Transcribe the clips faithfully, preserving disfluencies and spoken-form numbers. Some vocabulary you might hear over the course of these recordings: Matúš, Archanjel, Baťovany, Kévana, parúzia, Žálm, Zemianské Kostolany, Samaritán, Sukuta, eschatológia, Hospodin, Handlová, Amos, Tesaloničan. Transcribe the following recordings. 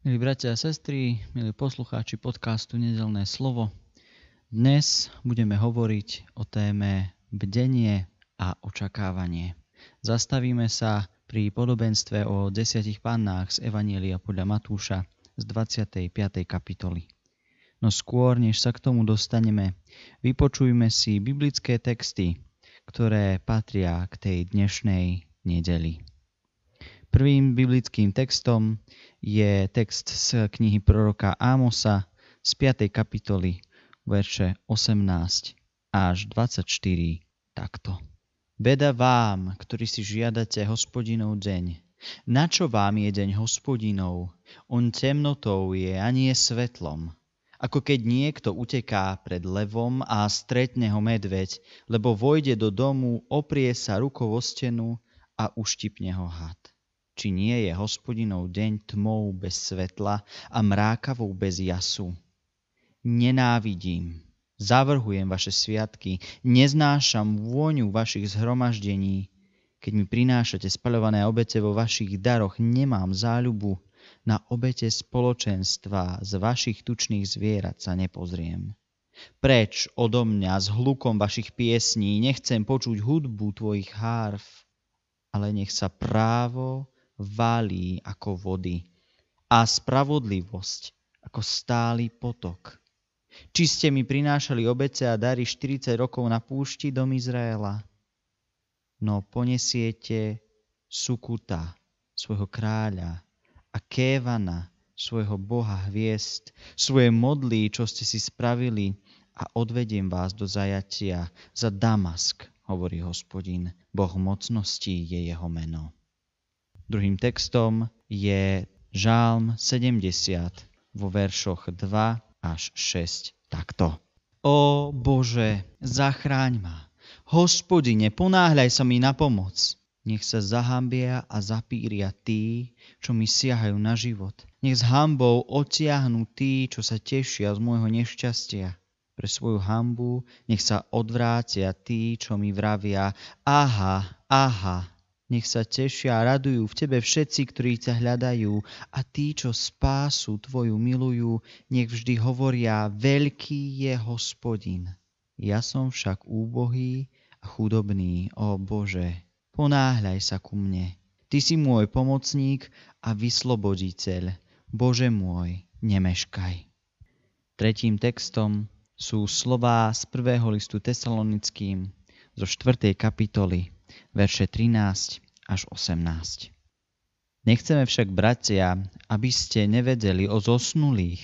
Milí bratia a sestry, milí poslucháči podcastu Nedeľné slovo, dnes budeme hovoriť o téme bdenie a očakávanie. Zastavíme sa pri podobenstve o desiatich pannách z Evanjelia podľa Matúša z dvadsiatej piatej kapitoly. No skôr, než sa k tomu dostaneme, vypočujme si biblické texty, ktoré patria k tej dnešnej nedeli. Prvým biblickým textom je text z knihy proroka Amosa z piatej kapitoly, verše osemnásť až dvadsaťštyri, takto. Beda vám, ktorí si žiadate Hospodinov deň. Načo vám je deň Hospodinov? On temnotou je a nie svetlom. Ako keď niekto uteká pred levom a stretne ho medveď, lebo vojde do domu, oprie sa rukou o stenu a uštipne ho had. Či nie je Hospodinov deň tmou bez svetla a mrákavou bez jasu? Nenávidím, zavrhujem vaše sviatky, neznášam vôňu vašich zhromaždení. Keď mi prinášate spaľované obete vo vašich daroch, nemám záľubu. Na obete spoločenstva z vašich tučných zvierat sa nepozriem. Preč odo mňa s hlukom vašich piesní, nechcem počuť hudbu tvojich harf, ale nech sa právo válí ako vody a spravodlivosť ako stály potok. Či ste mi prinášali obete a dary štyridsať rokov na púšti dom Izraela, no poniesiete Sukuta, svojho kráľa, a Kévana, svojho boha hviezd, svoje modlí, čo ste si spravili, a odvediem vás do zajatia za Damask, hovorí Hospodin, Boh mocností je jeho meno. Druhým textom je Žálm sedemdesiat vo veršoch dva až šesť takto. Ó Bože, zachráň ma. Hospodine, ponáhľaj sa mi na pomoc. Nech sa zahambia a zapíria tí, čo mi siahajú na život. Nech s hambou odtiahnu tí, čo sa tešia z môjho nešťastia. Pre svoju hambu nech sa odvrátia tí, čo mi vravia: aha, aha. Nech sa tešia a radujú v tebe všetci, ktorí ťa hľadajú, a tí, čo spásu tvoju milujú, nech vždy hovoria: veľký je Hospodin. Ja som však úbohý a chudobný, ó Bože, ponáhľaj sa ku mne. Ty si môj pomocník a vysloboditeľ, Bože môj, nemeškaj. Tretím textom sú slová z prvého listu Tesalonickým zo štvrtej kapitoly, verše trinásť až osemnásť. Nechceme však, bratia, aby ste nevedeli o zosnulých,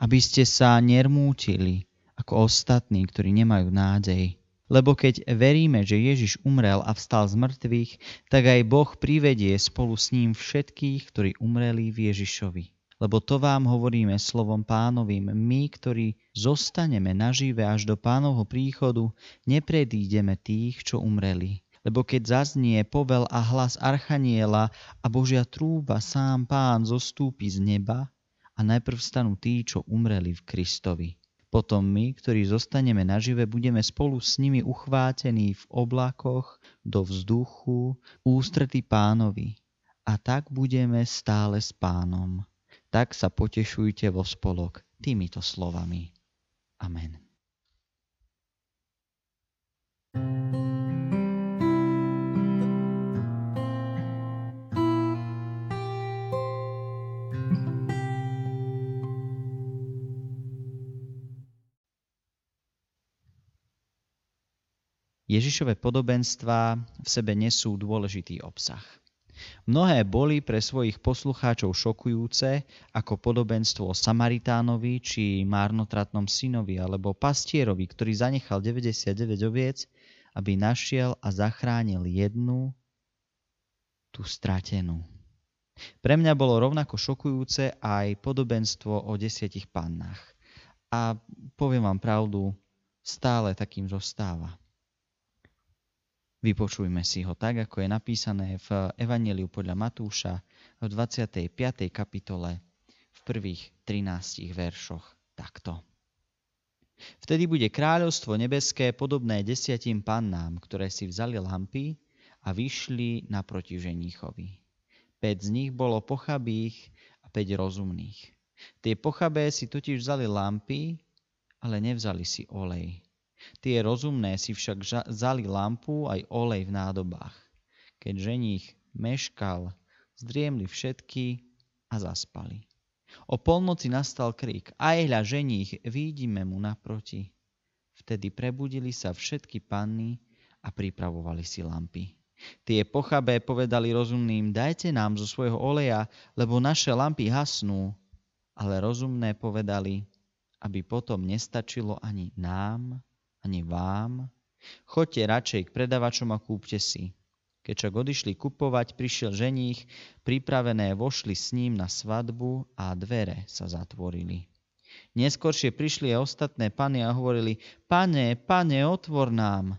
aby ste sa nermútili ako ostatní, ktorí nemajú nádej. Lebo keď veríme, že Ježiš umrel a vstal z mŕtvych, tak aj Boh privedie spolu s ním všetkých, ktorí umreli v Ježišovi. Lebo to vám hovoríme slovom Pánovým, my, ktorí zostaneme nažive až do Pánovho príchodu, nepredídeme tých, čo umreli. Lebo keď zaznie povel a hlas Archaniela a Božia trúba, sám Pán zostúpi z neba a najprv stanú tí, čo umreli v Kristovi. Potom my, ktorí zostaneme nažive, budeme spolu s nimi uchvátení v oblakoch, do vzduchu, ústretí Pánovi. A tak budeme stále s Pánom. Tak sa potešujte vo spolok týmito slovami. Amen. Ježišove podobenstvá v sebe nesú dôležitý obsah. Mnohé boli pre svojich poslucháčov šokujúce, ako podobenstvo o Samaritánovi či márnotratnom synovi alebo pastierovi, ktorý zanechal deväťdesiatdeväť oviec, aby našiel a zachránil jednu, tú stratenú. Pre mňa bolo rovnako šokujúce aj podobenstvo o desiatich pannách. A poviem vám pravdu, stále takým zostáva. Vypočujme si ho tak, ako je napísané v Evanjeliu podľa Matúša v dvadsiatej piatej kapitole v prvých trinástich veršoch takto. Vtedy bude kráľovstvo nebeské podobné desiatim pannám, ktoré si vzali lampy a vyšli naproti ženichovi. Päť z nich bolo pochabých a päť rozumných. Tie pochabé si totiž vzali lampy, ale nevzali si olej. Tie rozumné si však vzali lampu aj olej v nádobách. Keď ženích meškal, zdriemli všetky a zaspali. O polnoci nastal krik: Aj hľa, ženích, výjdime mu naproti. Vtedy prebudili sa všetky panny a pripravovali si lampy. Tie pochabé povedali rozumným: Dajte nám zo svojho oleja, lebo naše lampy hasnú. Ale rozumné povedali, aby potom nestačilo ani nám, ani vám. Choďte radšej k predavačom a kúpte si. Keď však odišli kupovať, prišiel ženích, pripravené vošli s ním na svadbu a dvere sa zatvorili. Neskôršie prišli aj ostatné panny a hovorili: Pane, pane, otvor nám.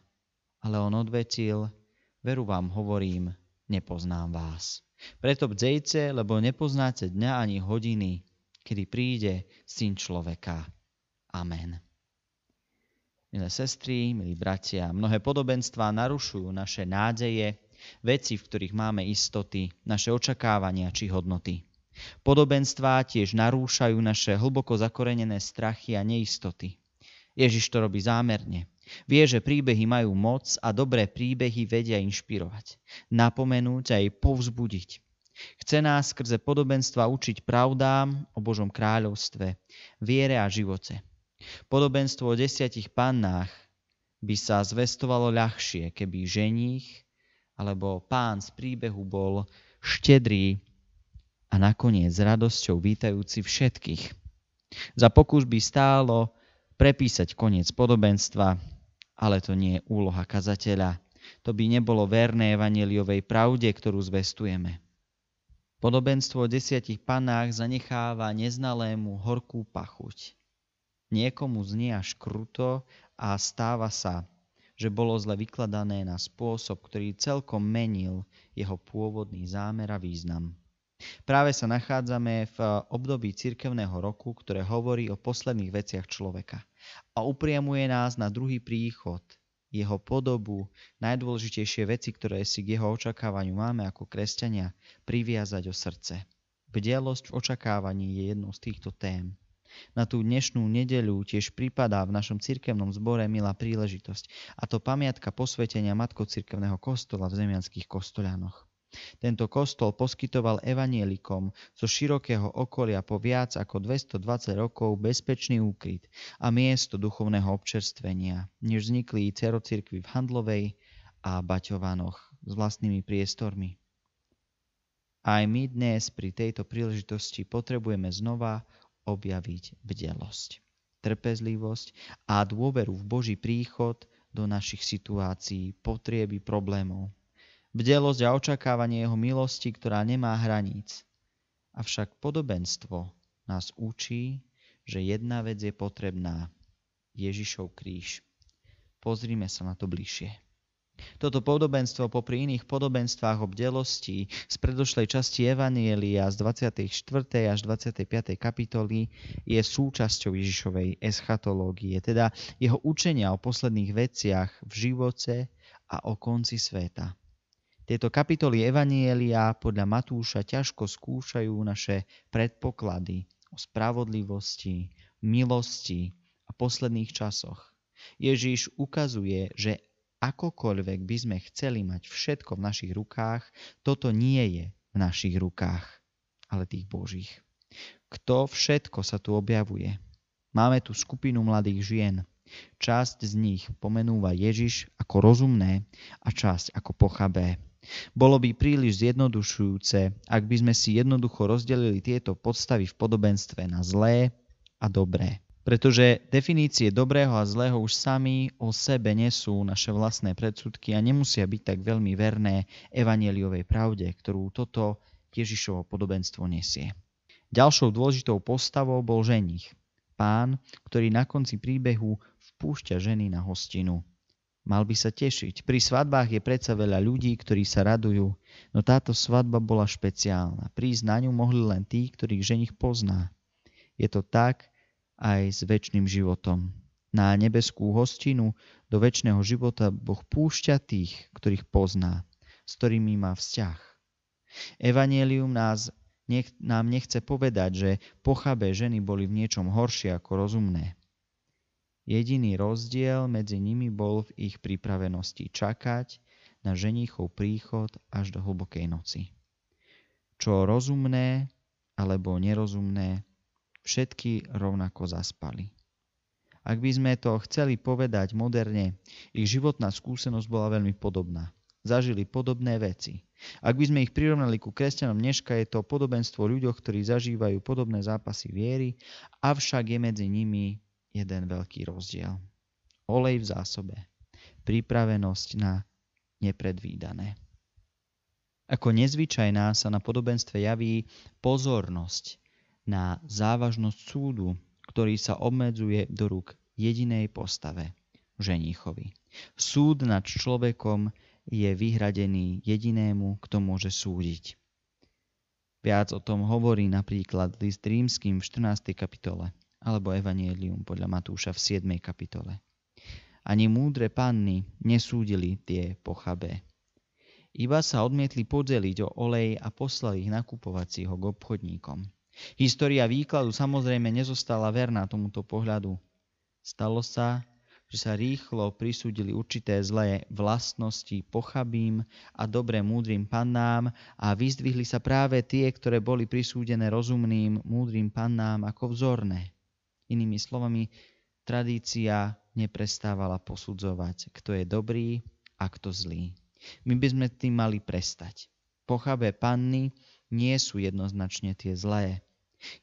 Ale on odvetil: Veru vám hovorím, nepoznám vás. Preto bdzejte, lebo nepoznáte dňa ani hodiny, kedy príde Syn človeka. Amen. Milé sestry, milí bratia, mnohé podobenstvá narušujú naše nádeje, veci, v ktorých máme istoty, naše očakávania či hodnoty. Podobenstvá tiež narúšajú naše hlboko zakorenené strachy a neistoty. Ježiš to robí zámerne. Vie, že príbehy majú moc a dobré príbehy vedia inšpirovať, napomenúť a aj povzbudiť. Chce nás skrze podobenstva učiť pravdám o Božom kráľovstve, viere a živote. Podobenstvo o desiatich pannách by sa zvestovalo ľahšie, keby ženích alebo pán z príbehu bol štedrý a nakoniec s radosťou vítajúci všetkých. Za pokus by stálo prepísať koniec podobenstva, ale to nie je úloha kazateľa. To by nebolo verné evanjeliovej pravde, ktorú zvestujeme. Podobenstvo o desiatich pannách zanecháva neznalému horkú pachuť. Niekomu znie až kruto a stáva sa, že bolo zle vykladané na spôsob, ktorý celkom menil jeho pôvodný zámer a význam. Práve sa nachádzame v období cirkevného roku, ktoré hovorí o posledných veciach človeka a upriamuje nás na druhý príchod, jeho podobu, najdôležitejšie veci, ktoré si k jeho očakávaniu máme ako kresťania priviazať o srdce. Bdelosť v očakávaní je jednou z týchto tém. Na tú dnešnú nedeľu tiež pripadá v našom cirkevnom zbore milá príležitosť, a to pamiatka posvetenia matkocirkevného kostola v Zemianských Kostolanoch. Tento kostol poskytoval evanjelikom zo širokého okolia po viac ako dvestodvadsať rokov bezpečný úkryt a miesto duchovného občerstvenia, než vznikli cerocirkvi v Handlovej a Baťovanoch s vlastnými priestormi. Aj my dnes pri tejto príležitosti potrebujeme znova objaviť bdelosť, trpezlivosť a dôveru v Boží príchod do našich situácií, potrieby, problémov. Bdelosť a očakávanie jeho milosti, ktorá nemá hraníc. Avšak podobenstvo nás učí, že jedna vec je potrebná: Ježišov kríž. Pozrime sa na to bližšie. Toto podobenstvo popri iných podobenstvách o bdelosti z predošlej časti Evanjelia z dvadsiatej štvrtej až dvadsiatej piatej kapitoly je súčasťou Ježišovej eschatológie, teda jeho učenia o posledných veciach v živote a o konci sveta. Tieto kapitoly Evanjelia podľa Matúša ťažko skúšajú naše predpoklady o spravodlivosti, milosti a posledných časoch. Ježiš ukazuje, že akokoľvek by sme chceli mať všetko v našich rukách, toto nie je v našich rukách, ale tých Božích. Kto všetko sa tu objavuje? Máme tu skupinu mladých žien. Časť z nich pomenúva Ježiš ako rozumné a časť ako pochabé. Bolo by príliš zjednodušujúce, ak by sme si jednoducho rozdelili tieto podstavy v podobenstve na zlé a dobré. Pretože definície dobrého a zlého už sami o sebe nesú naše vlastné predsudky a nemusia byť tak veľmi verné evanjeliovej pravde, ktorú toto Ježišovo podobenstvo nesie. Ďalšou dôležitou postavou bol ženích, pán, ktorý na konci príbehu vpúšťa ženy na hostinu. Mal by sa tešiť. Pri svadbách je predsa veľa ľudí, ktorí sa radujú, no táto svadba bola špeciálna. Prísť na ňu mohli len tí, ktorých ženich pozná. Je to tak aj s večným životom. Na nebeskú hostinu do večného života Boh púšťa tých, ktorých pozná, s ktorými má vzťah. Evanjelium nás nech, nám nechce povedať, že pochabé ženy boli v niečom horšie ako rozumné. Jediný rozdiel medzi nimi bol v ich pripravenosti čakať na ženichov príchod až do hlbokej noci. Čo rozumné alebo nerozumné, všetky rovnako zaspali. Ak by sme to chceli povedať moderne, ich životná skúsenosť bola veľmi podobná. Zažili podobné veci. Ak by sme ich prirovnali ku kresťanom dneška, je to podobenstvo ľuďoch, ktorí zažívajú podobné zápasy viery, avšak je medzi nimi jeden veľký rozdiel. Olej v zásobe. Pripravenosť na nepredvídané. Ako nezvyčajná sa na podobenstve javí pozornosť na závažnosť súdu, ktorý sa obmedzuje do rúk jedinej postave, ženíchovi. Súd nad človekom je vyhradený jedinému, kto môže súdiť. Viac o tom hovorí napríklad list Rímskym v štrnástej kapitole, alebo Evangelium podľa Matúša v siedmej kapitole. Ani múdre panny nesúdili tie pochabé. Iba sa odmietli podeliť o olej a poslali ich nakupovať si ho k obchodníkom. História výkladu samozrejme nezostala verná tomuto pohľadu. Stalo sa, že sa rýchlo prisúdili určité zlé vlastnosti pochabým a dobre múdrym pannám a vyzdvihli sa práve tie, ktoré boli prisúdené rozumným múdrym pannám ako vzorné. Inými slovami, tradícia neprestávala posudzovať, kto je dobrý a kto zlý. My by sme tým mali prestať. Pochabé panny nie sú jednoznačne tie zlé.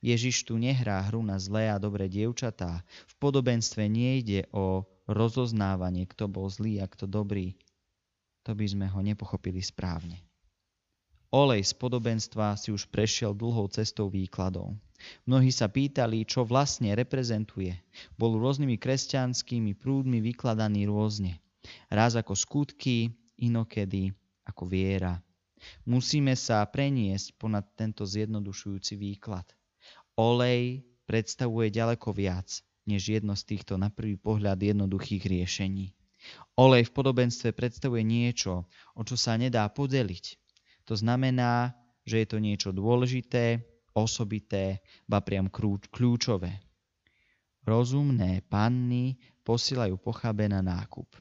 Ježiš tu nehrá hru na zlé a dobré dievčatá. V podobenstve nejde o rozoznávanie, kto bol zlý a kto dobrý. To by sme ho nepochopili správne. Olej z podobenstva si už prešiel dlhou cestou výkladov. Mnohí sa pýtali, čo vlastne reprezentuje. Bol rôznymi kresťanskými prúdmi vykladaný rôzne. Raz ako skutky, inokedy ako viera. Musíme sa preniesť ponad tento zjednodušujúci výklad. Olej predstavuje ďaleko viac, než jedno z týchto na prvý pohľad jednoduchých riešení. Olej v podobenstve predstavuje niečo, o čo sa nedá podeliť. To znamená, že je to niečo dôležité, osobité, ba priam kľúčové. Rozumné panny posielajú pochabé na nákup.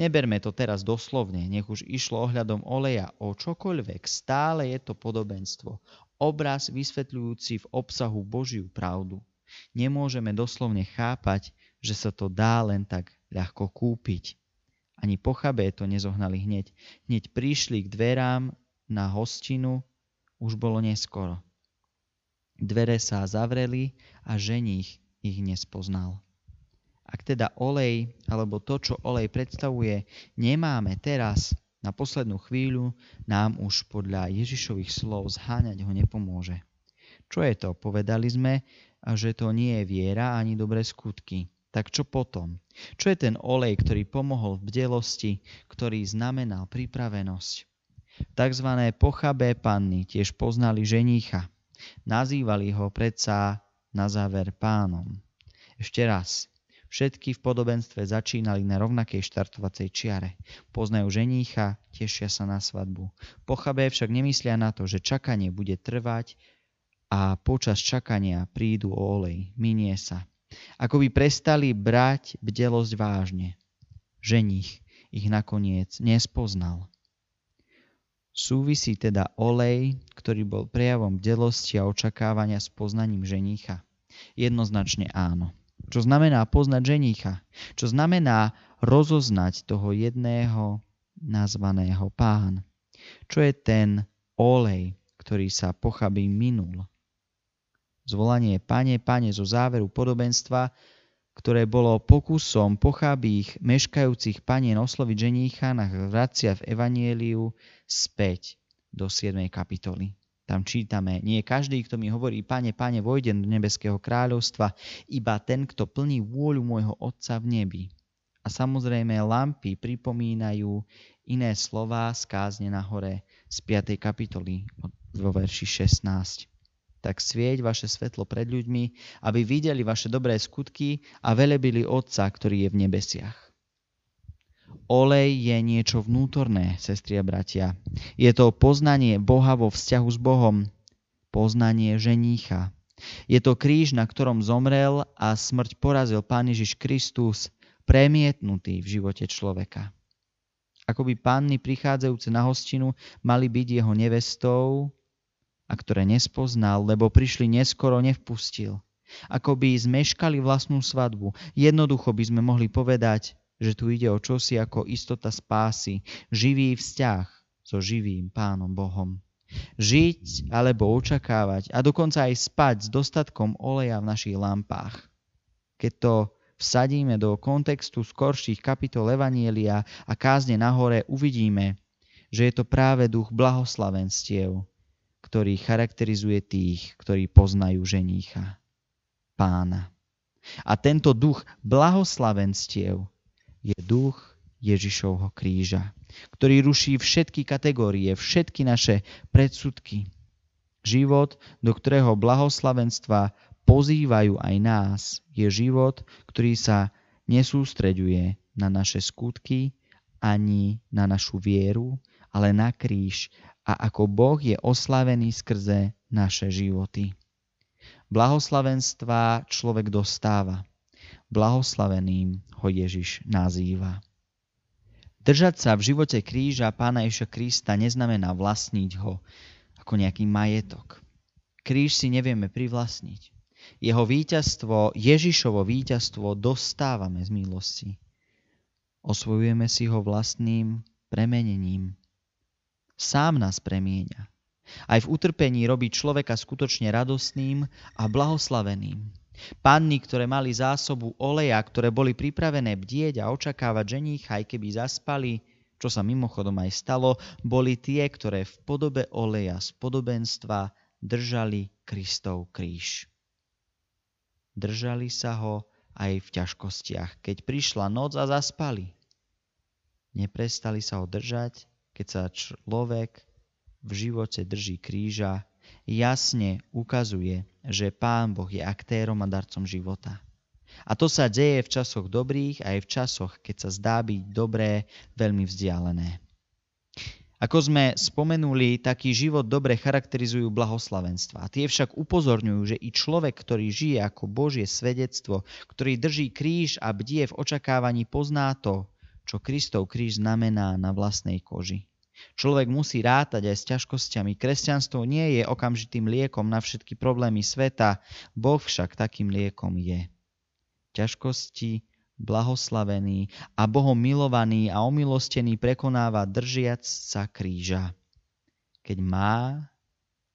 Neberme to teraz doslovne, nech už išlo ohľadom oleja o čokoľvek, stále je to podobenstvo, obraz vysvetľujúci v obsahu Božiu pravdu. Nemôžeme doslovne chápať, že sa to dá len tak ľahko kúpiť. Ani pochabé to nezohnali hneď. Hneď prišli k dverám na hostinu, už bolo neskoro. Dvere sa zavreli a ženích ich nespoznal. Ak teda olej, alebo to, čo olej predstavuje, nemáme teraz na poslednú chvíľu, nám už podľa Ježišových slov zháňať ho nepomôže. Čo je to? Povedali sme, že to nie je viera ani dobré skutky. Tak čo potom? Čo je ten olej, ktorý pomohol v bdelosti, ktorý znamenal pripravenosť? Takzvané pochabé panny tiež poznali ženícha. Nazývali ho predsa na záver pánom. Ešte raz, všetky v podobenstve začínali na rovnakej štartovacej čiare. Poznajú ženícha, tešia sa na svadbu. Pochabé však nemyslia na to, že čakanie bude trvať a počas čakania prídu o olej, minie sa. Ako by prestali brať bdelosť vážne. Ženích ich nakoniec nespoznal. Súvisí teda olej, ktorý bol prejavom bdelosti a očakávania s poznaním ženícha? Jednoznačne áno. Čo znamená poznať ženícha? Čo znamená rozoznať toho jedného nazvaného pán? Čo je ten olej, ktorý sa pochabým minul? Zvolanie Pane, Pane zo záveru podobenstva, ktoré bolo pokusom pochabých meškajúcich panien osloviť ženícha, nás vracia v Evanieliu späť do siedmej kapitoly. Tam čítame, nie každý, kto mi hovorí, Pane, Pane, vojde do nebeského kráľovstva, iba ten, kto plní vôľu môjho Otca v nebi. A samozrejme lampy pripomínajú iné slová z kázne na hore z piatej kapitoly vo verši šestnásť. Tak svieť vaše svetlo pred ľuďmi, aby videli vaše dobré skutky a velebili Otca, ktorý je v nebesiach. Olej je niečo vnútorné, sestri a bratia. Je to poznanie Boha vo vzťahu s Bohom. poznanie ženícha. Je to kríž, na ktorom zomrel a smrť porazil Pán Ježiš Kristus, premietnutý v živote človeka. Akoby panny prichádzajúce na hostinu mali byť jeho nevestou, a ktoré nespoznal, lebo prišli neskoro, nevpustil. Akoby zmeškali vlastnú svadbu. Jednoducho by sme mohli povedať, že tu ide o čosi ako istota spásy, živý vzťah so živým Pánom Bohom. Žiť alebo očakávať a dokonca aj spať s dostatkom oleja v našich lampách. Keď to vsadíme do kontextu skorších kapitol Evanielia a kázne na hore, uvidíme, že je to práve duch blahoslavenstiev, ktorý charakterizuje tých, ktorí poznajú ženícha, Pána. A tento duch blahoslavenstiev je duch Ježišovho kríža, ktorý ruší všetky kategórie, všetky naše predsudky. Život, do ktorého blahoslavenstva pozývajú aj nás, je život, ktorý sa nesústreďuje na naše skutky ani na našu vieru, ale na kríž a ako Boh je oslávený skrze naše životy. Blahoslavenstva človek dostáva. Blahoslaveným ho Ježiš nazýva. Držať sa v živote kríža Pána Ježiša Krista neznamená vlastniť ho ako nejaký majetok. Kríž si nevieme privlastniť. Jeho víťazstvo, Ježišovo víťazstvo dostávame z milosti. Osvojujeme si ho vlastným premenením. Sám nás premieňa. Aj v utrpení robí človeka skutočne radostným a blahoslaveným. Panny, ktoré mali zásobu oleja, ktoré boli pripravené bdieť a očakávať ženícha, aj keby zaspali, čo sa mimochodom aj stalo, boli tie, ktoré v podobe oleja z podobenstva držali Kristov kríž. Držali sa ho aj v ťažkostiach, keď prišla noc a zaspali. Neprestali sa ho držať, keď sa človek v živote drží kríža, jasne ukazuje, že Pán Boh je aktérom a darcom života. A to sa deje v časoch dobrých aj v časoch, keď sa zdá byť dobré veľmi vzdialené. Ako sme spomenuli, taký život dobre charakterizujú blahoslavenstva. Tie však upozorňujú, že i človek, ktorý žije ako Božie svedectvo, ktorý drží kríž a bdie v očakávaní, pozná to, čo Kristov kríž znamená na vlastnej koži. Človek musí rátať aj s ťažkosťami. Kresťanstvo nie je okamžitým liekom na všetky problémy sveta, Boh však takým liekom je. Ťažkosti blahoslavený a Bohom milovaný a omilostený prekonáva držiac sa kríža, keď má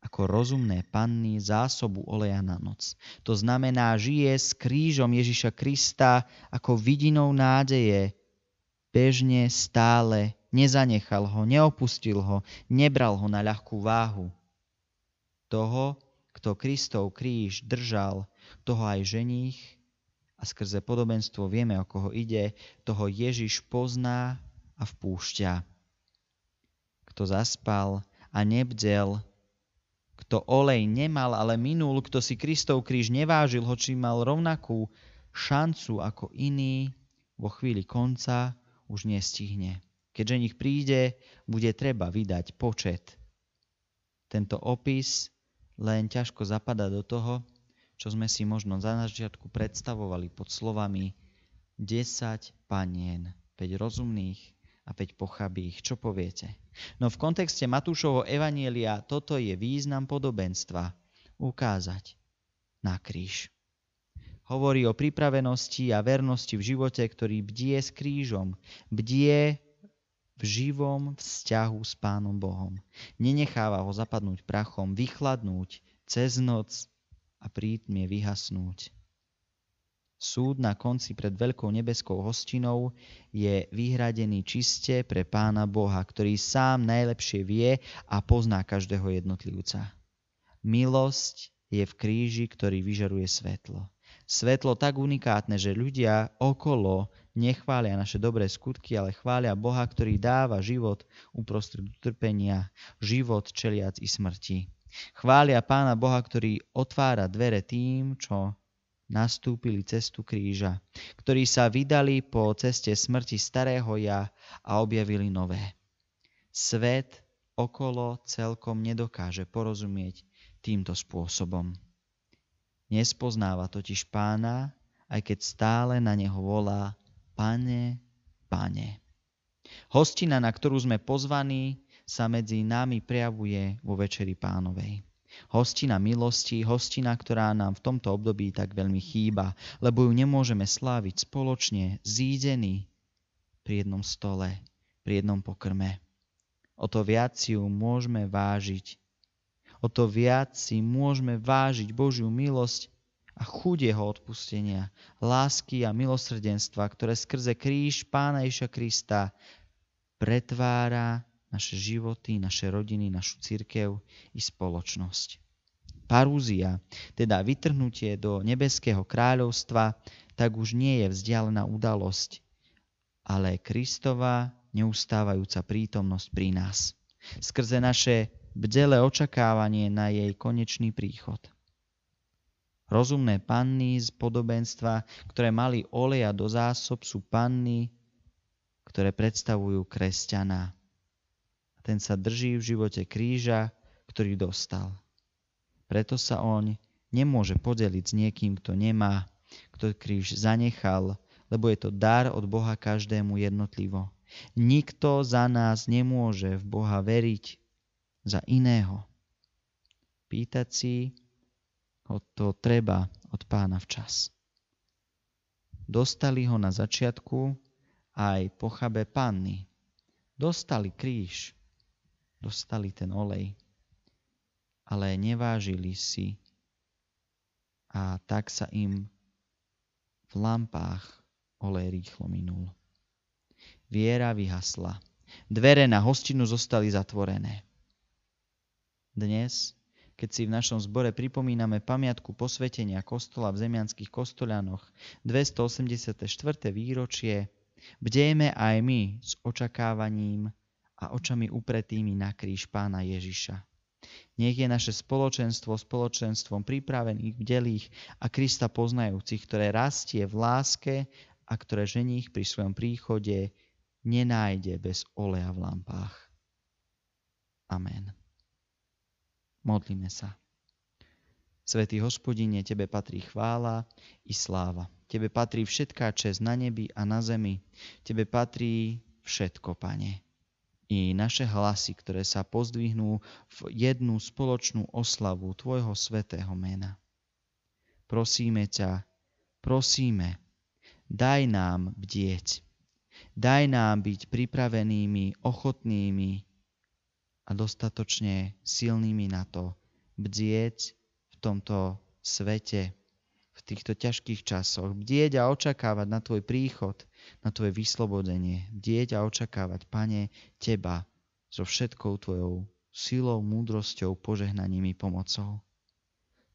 ako rozumné panny zásobu oleja na noc. To znamená, žije s krížom Ježiša Krista ako vidinou nádeje, bežne, stále. Nezanechal ho, neopustil ho, nebral ho na ľahkú váhu. Toho, kto Kristov kríž držal, toho aj ženích, a skrze podobenstvo vieme, o koho ide, toho Ježiš pozná a vpúšťa. Kto zaspal a nebdel, kto olej nemal, ale minul, kto si Kristov kríž nevážil, hoci mal rovnakú šancu ako iný, vo chvíli konca už nestihne. Keď ženích príde, bude treba vydať počet. Tento opis len ťažko zapadá do toho, čo sme si možno za začiatku predstavovali pod slovami desať panien, päť rozumných a päť pochabých. Čo poviete? No v kontexte Matúšovho evanielia toto je význam podobenstva. Ukázať na kríž. Hovorí o pripravenosti a vernosti v živote, ktorý bdie s krížom. Bdie v živom vzťahu s Pánom Bohom. Nenecháva ho zapadnúť prachom, vychladnúť cez noc a prítmie vyhasnúť. Súd na konci pred veľkou nebeskou hostinou je vyhradený čiste pre Pána Boha, ktorý sám najlepšie vie a pozná každého jednotlivca. Milosť je v kríži, ktorý vyžaruje svetlo. Svetlo tak unikátne, že ľudia okolo nechvália naše dobré skutky, ale chvália Boha, ktorý dáva život uprostred utrpenia, život čeliac i smrti. Chvália Pána Boha, ktorý otvára dvere tým, čo nastúpili cestu kríža, ktorí sa vydali po ceste smrti starého ja a objavili nové. Svet okolo celkom nedokáže porozumieť týmto spôsobom. Nespoznáva totiž Pána, aj keď stále na neho volá Pane, Pane. Hostina, na ktorú sme pozvaní, sa medzi nami prejavuje vo Večeri Pánovej. Hostina milosti, hostina, ktorá nám v tomto období tak veľmi chýba, lebo ju nemôžeme sláviť spoločne, zídení pri jednom stole, pri jednom pokrme. O to viac si ju môžeme vážiť. O to viac si môžeme vážiť Božiu milosť a chuť jeho odpustenia, lásky a milosrdenstva, ktoré skrze kríž Pána Ježiša Krista pretvára naše životy, naše rodiny, našu cirkev i spoločnosť. Parúzia, teda vytrhnutie do nebeského kráľovstva, tak už nie je vzdialená udalosť, ale Kristova neustávajúca prítomnosť pri nás, skrze naše bdelé očakávanie na jej konečný príchod. Rozumné panny z podobenstva, ktoré mali oleja do zásob, sú panny, ktoré predstavujú kresťana. Ten sa drží v živote kríža, ktorý dostal. Preto sa on nemôže podeliť s niekým, kto nemá, kto kríž zanechal, lebo je to dar od Boha každému jednotlivo. Nikto za nás nemôže v Boha veriť za iného. Pýtať si ho to treba od Pána včas. Dostali ho na začiatku aj po chabe panny. Dostali kríž. Dostali ten olej, ale nevážili si a tak sa im v lampách olej rýchlo minul. Viera vyhasla. Dvere na hostinu zostali zatvorené. Dnes, keď si v našom zbore pripomíname pamiatku posvetenia kostola v Zemianských Kostolanoch, dvestoosemdesiate štvrté výročie, bdejme aj my s očakávaním a očami upretými na kríž Pána Ježiša. Nech je naše spoločenstvo spoločenstvom pripravených, bdelých a Krista poznajúcich, ktoré rastie v láske a ktoré ženích pri svojom príchode nenájde bez oleja v lampách. Amen. Modlíme sa. Svätý Hospodine, Tebe patrí chvála i sláva. Tebe patrí všetká česť na nebi a na zemi. Tebe patrí všetko, Pane. I naše hlasy, ktoré sa pozdvihnú v jednu spoločnú oslavu Tvojho svätého mena. Prosíme ťa, prosíme, daj nám bdieť. Daj nám byť pripravenými, ochotnými a dostatočne silnými na to bdieť v tomto svete, v týchto ťažkých časoch. Bdieť a očakávať na Tvoj príchod, na Tvoje vyslobodenie. Bdieť a očakávať, Pane, Teba so všetkou Tvojou silou, múdrosťou, požehnaním i pomocou.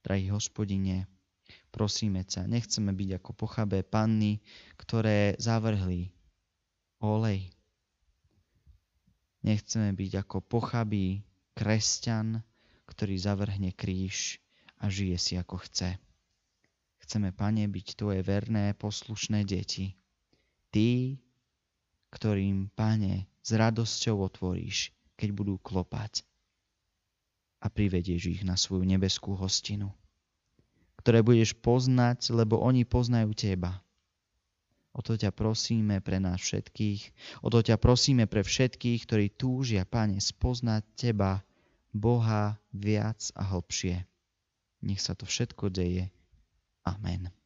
Drahý Hospodine, prosíme ťa, nechceme byť ako pochabé panny, ktoré zavrhli olej. Nechceme byť ako pochabý kresťan, ktorý zavrhne kríž a žije si ako chce. Chceme, Pane, byť Tvoje verné, poslušné deti. Tí, ktorým, Pane, s radosťou otvoríš, keď budú klopať a privedieš ich na svoju nebeskú hostinu, ktoré budeš poznať, lebo oni poznajú Teba. O to ťa prosíme pre nás všetkých, o to ťa prosíme pre všetkých, ktorí túžia, Pane, spoznať Teba, Boha, viac a hlbšie. Nech sa to všetko deje. Amen.